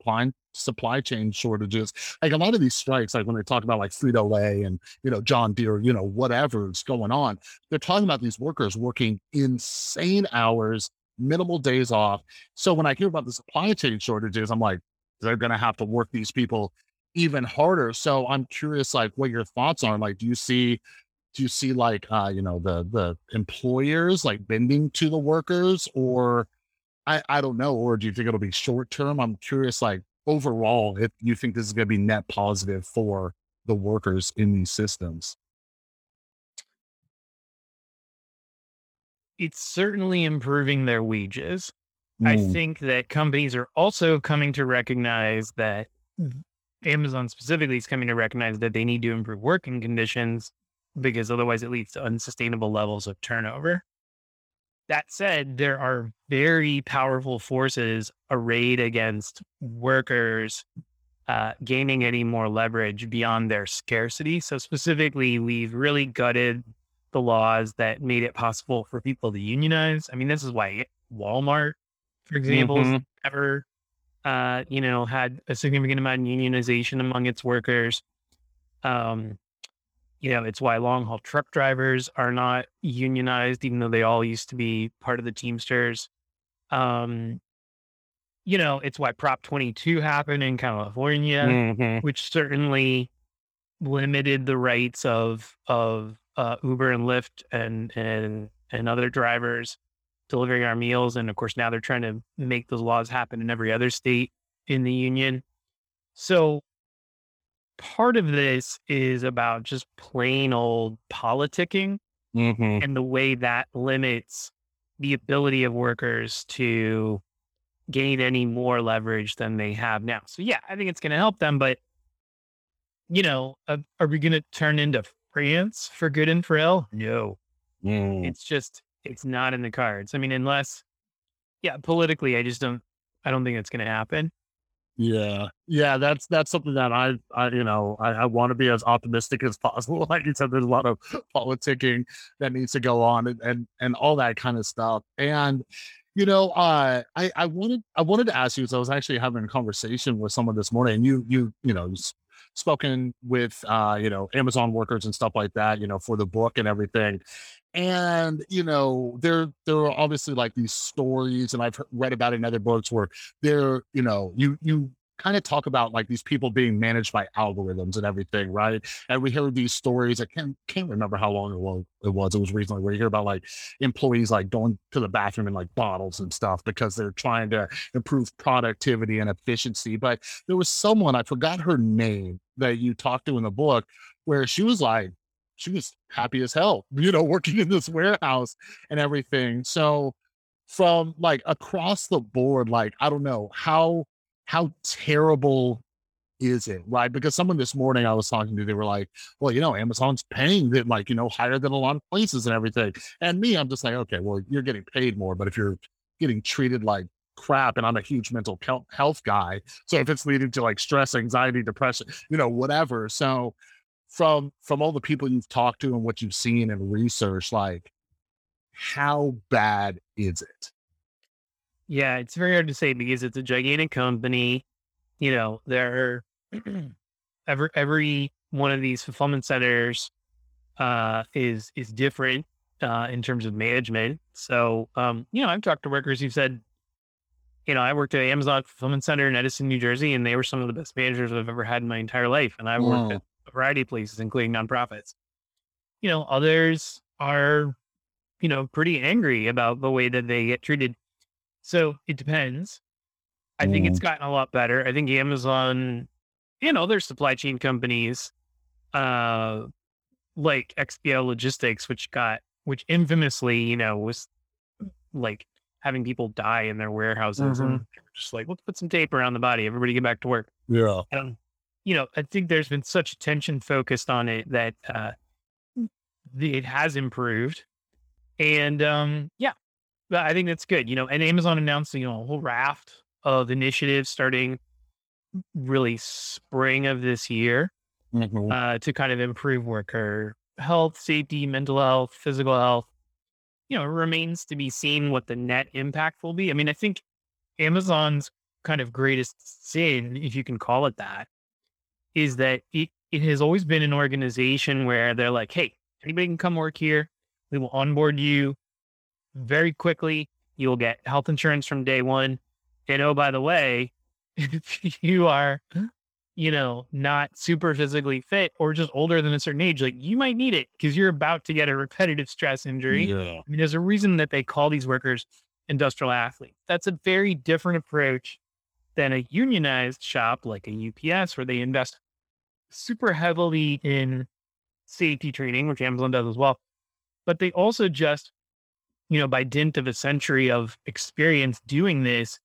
supply chain shortages, like a lot of these strikes, like when they talk about like Frito-Lay and, you know, John Deere, you know, whatever's going on, they're talking about these workers working insane hours, minimal days off. So when I hear about the supply chain shortages, I'm like, they're going to have to work these people even harder. So I'm curious, like, what your thoughts are. Like, do you see like, you know, the employers like bending to the workers, or I don't know, or do you think it'll be short term? I'm curious, like, overall, if you think this is going to be net positive for the workers in these systems. it's certainly improving their wages. I think that companies are also coming to recognize that Amazon specifically is coming to recognize that they need to improve working conditions, because otherwise it leads to unsustainable levels of turnover. That said, there are very powerful forces arrayed against workers gaining any more leverage beyond their scarcity. So specifically, we've really gutted the laws that made it possible for people to unionize. I mean, this is why Walmart, for example, never, had a significant amount of unionization among its workers. It's why long haul truck drivers are not unionized, even though they all used to be part of the Teamsters. It's why Prop 22 happened in California, which certainly limited the rights of Uber and Lyft and other drivers delivering our meals. And of course, now they're trying to make those laws happen in every other state in the union. So part of this is about just plain old politicking and the way that limits the ability of workers to gain any more leverage than they have now. So yeah, I think it's going to help them, but are we going to turn into France for good and for ill? No, it's not in the cards. I mean, unless, politically, I don't think it's going to happen. Yeah. That's something that I want to be as optimistic as possible. Like you said, there's a lot of politicking that needs to go on and all that kind of stuff. And, I wanted to ask you, because I was actually having a conversation with someone this morning, and you spoken with, Amazon workers and stuff like that, for the book and everything. And, there are obviously like these stories, and I've read about it in other books where they're, you kind of talk about like these people being managed by algorithms and everything, right? And we hear these stories. I can't remember how long ago it was. It was recently where you hear about like employees like going to the bathroom in like bottles and stuff because they're trying to improve productivity and efficiency. But there was someone, I forgot her name, that you talked to in the book, where she was happy as hell, working in this warehouse and everything. So from like across the board, like, I don't know, how terrible is it, right? Because someone this morning I was talking to, they were like, well, Amazon's paying that like, higher than a lot of places and everything. And me, I'm just like, okay, well, you're getting paid more, but if you're getting treated like crap, and I'm a huge mental health guy, so if it's leading to like stress, anxiety, depression, whatever. So from all the people you've talked to and what you've seen and researched, like, how bad is it? Yeah, it's very hard to say because it's a gigantic company. There are every one of these fulfillment centers is different in terms of management. So, I've talked to workers who've said, I worked at Amazon fulfillment center in Edison, New Jersey, and they were some of the best managers I've ever had in my entire life. And I've worked at a variety of places, including nonprofits. Others are, pretty angry about the way that they get treated. So it depends. I think it's gotten a lot better. I think Amazon and other supply chain companies, like XPO Logistics, which infamously, was like having people die in their warehouses, and they were just like, let's put some tape around the body. Everybody get back to work. Yeah. And, I think there's been such attention focused on it that it has improved. And I think that's good. And Amazon announced, a whole raft of initiatives starting really spring of this year to kind of improve worker health, safety, mental health, physical health. It remains to be seen what the net impact will be. I mean, I think Amazon's kind of greatest sin, if you can call it that, is that it has always been an organization where they're like, hey, anybody can come work here. We will onboard you very quickly. You'll get health insurance from day one. And oh, by the way, if you are, not super physically fit or just older than a certain age, like you might need it because you're about to get a repetitive stress injury. Yeah. I mean, there's a reason that they call these workers industrial athletes. That's a very different approach than a unionized shop like a UPS, where they invest super heavily in safety training, which Amazon does as well. But they also just by dint of a century of experience doing this,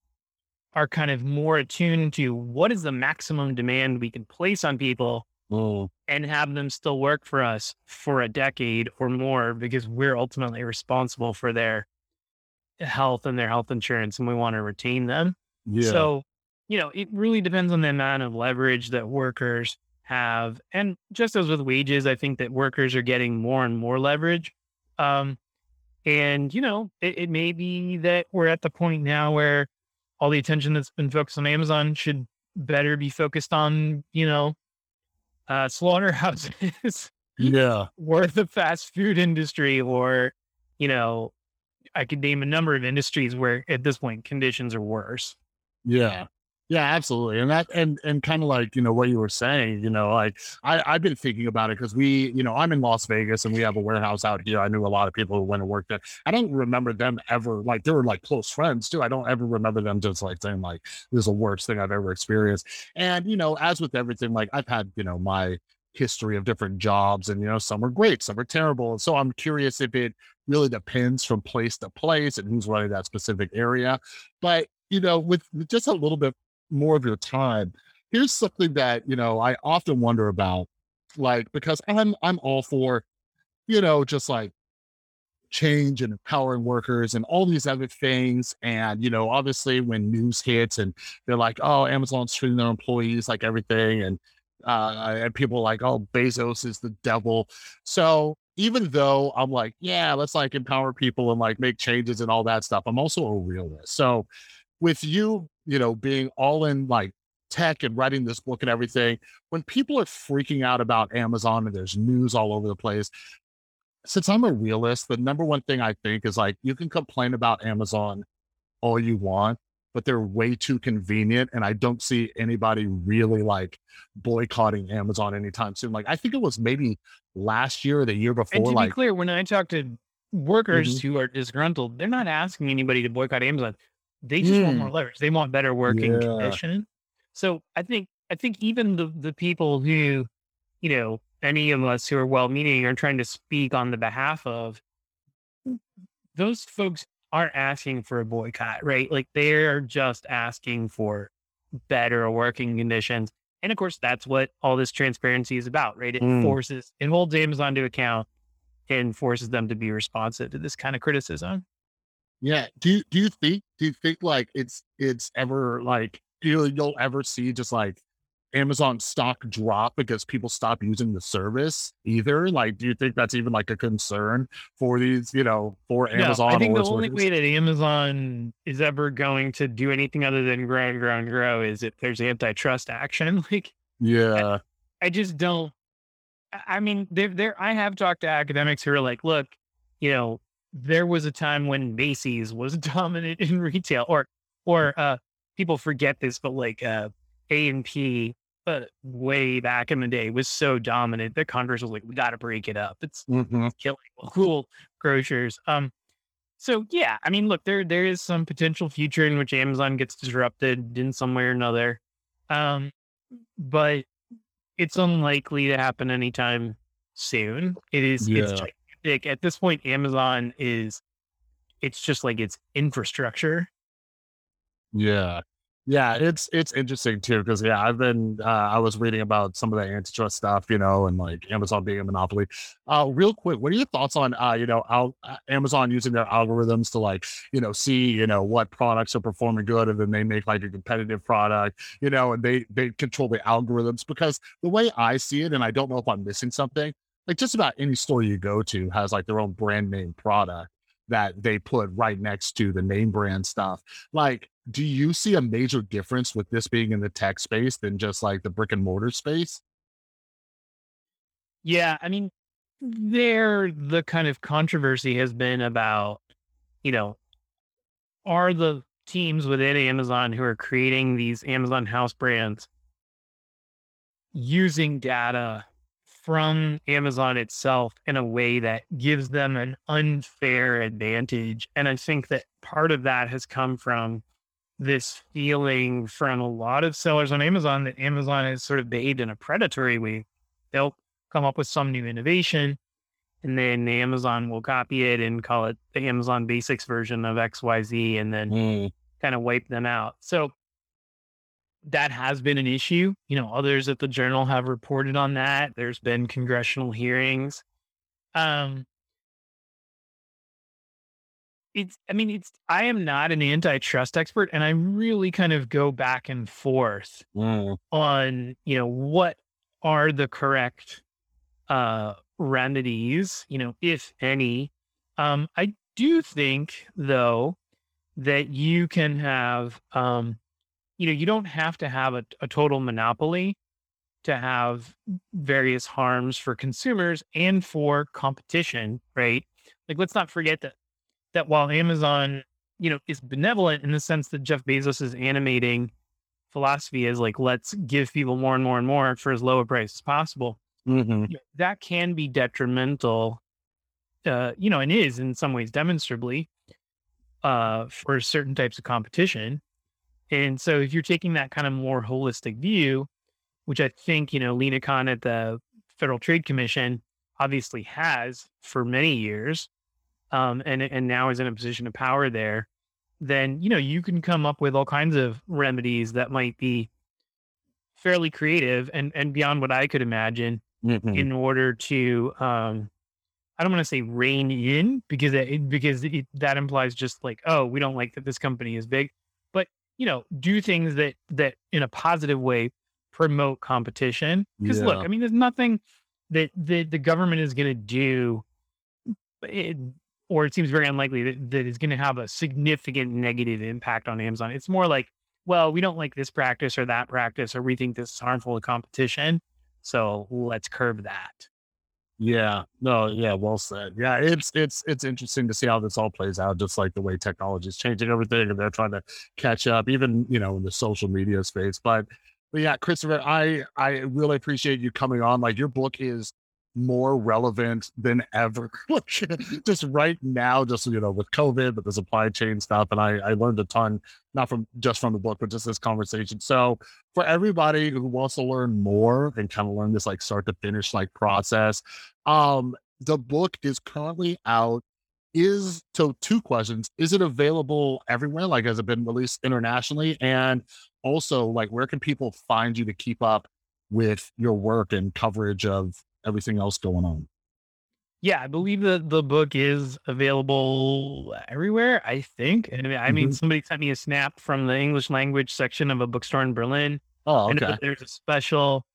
are kind of more attuned to what is the maximum demand we can place on people and have them still work for us for a decade or more, because we're ultimately responsible for their health and their health insurance, and we want to retain them. Yeah. So, it really depends on the amount of leverage that workers have. And just as with wages, I think that workers are getting more and more leverage. And, it may be that we're at the point now where all the attention that's been focused on Amazon should better be focused on, slaughterhouses or the fast food industry, or, I could name a number of industries where at this point conditions are worse. Yeah. Yeah, absolutely. And that, and kind of like, what you were saying, like I've been thinking about it, because we, I'm in Las Vegas and we have a warehouse out here. I knew a lot of people who went to work there. I don't remember them ever, like they were like close friends too. I don't ever remember them just like saying like, this is the worst thing I've ever experienced. And, as with everything, like I've had, my history of different jobs, and, some are great, some are terrible. And so I'm curious if it really depends from place to place and who's running that specific area. But, with just a little bit more of your time, here's something that, I often wonder about, like, because I'm all for, just like change and empowering workers and all these other things. And, obviously when news hits and they're like, oh, Amazon's treating their employees like everything. And people are like, oh, Bezos is the devil. So even though I'm like, yeah, let's like empower people and like make changes and all that stuff, I'm also a realist. So with you, being all in like tech and writing this book and everything, when people are freaking out about Amazon and there's news all over the place, since I'm a realist, the number one thing I think is like, you can complain about Amazon all you want, but they're way too convenient. And I don't see anybody really like boycotting Amazon anytime soon. Like, I think it was maybe last year or the year before. And to be clear, when I talk to workers who are disgruntled, they're not asking anybody to boycott Amazon. They just want more leverage. They want better working conditions. So I think even the people who, any of us who are well-meaning are trying to speak on the behalf of, those folks aren't asking for a boycott, right? Like they're just asking for better working conditions. And of course, that's what all this transparency is about, right? It it holds Amazon to account and forces them to be responsive to this kind of criticism. Yeah. Do you think like it's ever like, you'll ever see just like Amazon stock drop because people stop using the service either? Like, do you think that's even like a concern for these, for Amazon? No, I think the only way that Amazon is ever going to do anything other than grow and grow and grow is if there's antitrust action. Like, yeah, I just don't, I mean, there, I have talked to academics who are like, look, there was a time when Macy's was dominant in retail, or people forget this, but like, A&P, but way back in the day was so dominant that Congress was like, we got to break it up. It's killing cool grocers. So yeah, I mean, look, there is some potential future in which Amazon gets disrupted in some way or another. But it's unlikely to happen anytime soon. It's gigantic. At this point, Amazon it's just like its infrastructure. Yeah. Yeah, it's interesting too, because I've been, I was reading about some of the antitrust stuff, and like Amazon being a monopoly. Real quick, what are your thoughts on, Amazon using their algorithms to like, see, what products are performing good, and then they make like a competitive product, and they control the algorithms? Because the way I see it, and I don't know if I'm missing something, like just about any store you go to has like their own brand name product that they put right next to the name brand stuff. Like, do you see a major difference with this being in the tech space than just like the brick and mortar space? Yeah. I mean, the kind of controversy has been about, are the teams within Amazon who are creating these Amazon house brands using data from Amazon itself in a way that gives them an unfair advantage? And I think that part of that has come from this feeling from a lot of sellers on Amazon that Amazon has sort of behaved in a predatory way. They'll come up with some new innovation and then Amazon will copy it and call it the Amazon Basics version of XYZ, and then kind of wipe them out. So that has been an issue. You know, others at the Journal have reported on that. There's been congressional hearings. I am not an antitrust expert, and I really kind of go back and forth on, you know, what are the correct remedies, you know, if any. I do think, though, that you can have, you know, you don't have to have a total monopoly to have various harms for consumers and for competition, right? Like, let's not forget that while Amazon, you know, is benevolent in the sense that Jeff Bezos' animating philosophy is like, let's give people more and more and more for as low a price as possible. Mm-hmm. That can be detrimental, you know, and is in some ways demonstrably for certain types of competition. And so if you're taking that kind of more holistic view, which I think, you know, Lena Khan at the Federal Trade Commission obviously has for many years, and now is in a position of power there, then, you know, you can come up with all kinds of remedies that might be fairly creative and beyond what I could imagine in order to, I don't want to say rein in, because that implies just like, oh, we don't like that this company is big, but, you know, do things that in a positive way promote competition. Because look, I mean, there's nothing that the government is going to do, or it seems very unlikely that it's going to have a significant negative impact on Amazon. It's more like, well, we don't like this practice or that practice, or we think this is harmful to competition, so let's curb that. Yeah, no, yeah, well said. Yeah, it's interesting to see how this all plays out, just like the way technology is changing everything, and they're trying to catch up, even, you know, in the social media space. But yeah, Christopher, I really appreciate you coming on. Like, your book is more relevant than ever, just right now, just, you know, with COVID, but the supply chain stuff. And I learned a ton, not from the book, but just this conversation. So for everybody who wants to learn more and kind of learn this, like, start to finish, like, process, the book is currently out. So 2 questions. Is it available everywhere? Like, has it been released internationally? And also, like, where can people find you to keep up with your work and coverage of everything else going on? Yeah, I believe that the book is available everywhere, I think. And I mean, somebody sent me a snap from the English language section of a bookstore in Berlin. Oh, okay. And there's a special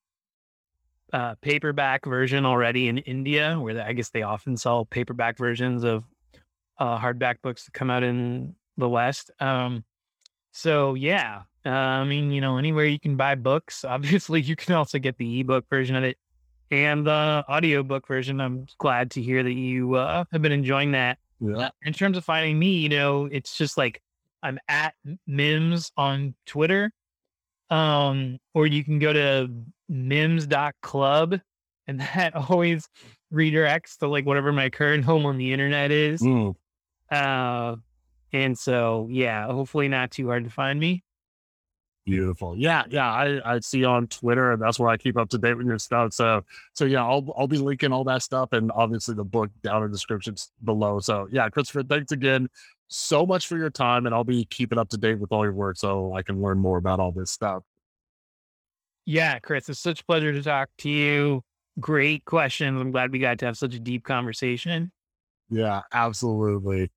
paperback version already in India, where I guess they often sell paperback versions of hardback books that come out in the West. So yeah, I mean, you know, anywhere you can buy books, obviously you can also get the ebook version of it. And the audiobook version. I'm glad to hear that you have been enjoying that. Yeah. In terms of finding me, you know, it's just like, I'm at Mims on Twitter, or you can go to mims.club, and that always redirects to, like, whatever my current home on the internet is. And so, yeah, hopefully not too hard to find me. Beautiful. Yeah. I see on Twitter, and that's where I keep up to date with your stuff. So yeah, I'll be linking all that stuff, and obviously the book down in the description below. So yeah, Christopher, thanks again so much for your time, and I'll be keeping up to date with all your work so I can learn more about all this stuff. Yeah, Chris, it's such a pleasure to talk to you. Great questions. I'm glad we got to have such a deep conversation. Yeah, absolutely.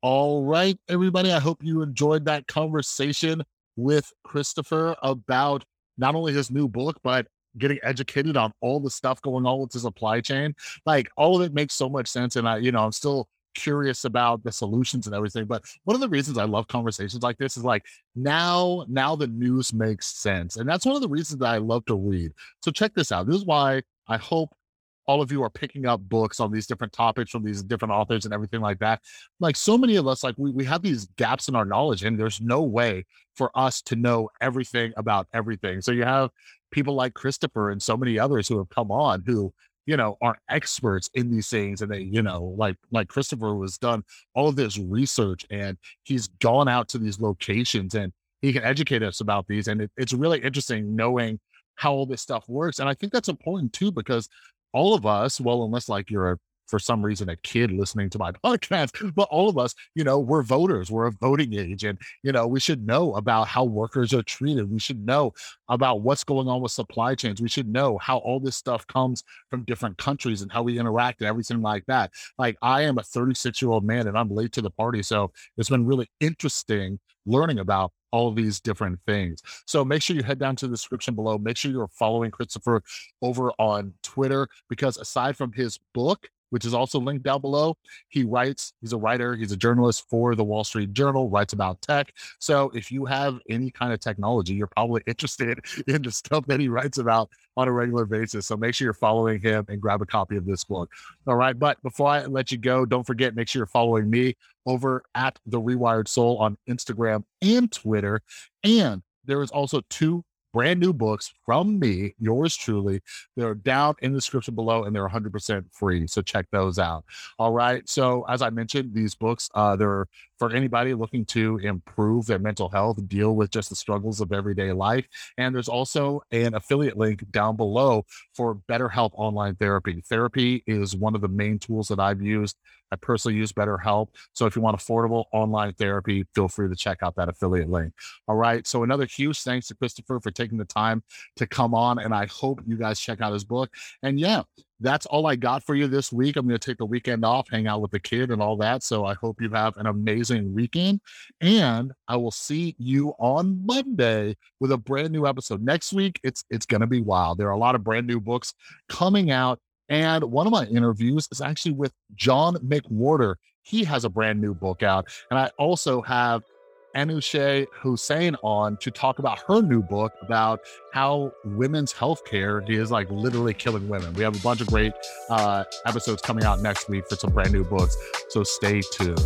All right, everybody. I hope you enjoyed that conversation with Christopher about not only his new book, but getting educated on all the stuff going on with the supply chain. Like, all of it makes so much sense. And I'm still curious about the solutions and everything. But one of the reasons I love conversations like this is, like, now the news makes sense. And that's one of the reasons that I love to read. So check this out. This is why I hope all of you are picking up books on these different topics from these different authors and everything like that. Like, so many of us, like, we have these gaps in our knowledge, and there's no way for us to know everything about everything. So you have people like Christopher and so many others who have come on who, you know, are experts in these things. And they, you know, like Christopher has done all of this research, and he's gone out to these locations, and he can educate us about these. And it's really interesting knowing how all this stuff works. And I think that's important too, because all of us, well, unless, like, you're a for some reason, a kid listening to my podcast, but all of us, you know, we're voters, we're of voting age. And, you know, we should know about how workers are treated. We should know about what's going on with supply chains. We should know how all this stuff comes from different countries and how we interact and everything like that. Like, I am a 36-year-old man and I'm late to the party. So it's been really interesting learning about all of these different things. So make sure you head down to the description below. Make sure you're following Christopher over on Twitter, because aside from his book, which is also linked down below, he writes, he's a writer, he's a journalist for the Wall Street Journal, writes about tech. So if you have any kind of technology, you're probably interested in the stuff that he writes about on a regular basis. So make sure you're following him and grab a copy of this book. All right. But before I let you go, don't forget, make sure you're following me over at The Rewired Soul on Instagram and Twitter. And there is also two brand new books from me, yours truly. They're down in the description below and they're 100% free. So check those out. All right. So as I mentioned, these books, they're for anybody looking to improve their mental health, deal with just the struggles of everyday life. And there's also an affiliate link down below for BetterHelp online therapy. Therapy is one of the main tools that I've used. I personally use BetterHelp. So if you want affordable online therapy, feel free to check out that affiliate link. All right. So another huge thanks to Christopher for taking the time to come on. And I hope you guys check out his book. And yeah, that's all I got for you this week. I'm going to take the weekend off, hang out with the kid and all that. So I hope you have an amazing weekend. And I will see you on Monday with a brand new episode. Next week, it's going to be wild. There are a lot of brand new books coming out. And one of my interviews is actually with John McWhorter. He has a brand new book out. And I also have Anushay Hussain on to talk about her new book about how women's healthcare is like literally killing women. We have a bunch of great episodes coming out next week for some brand new books. So stay tuned.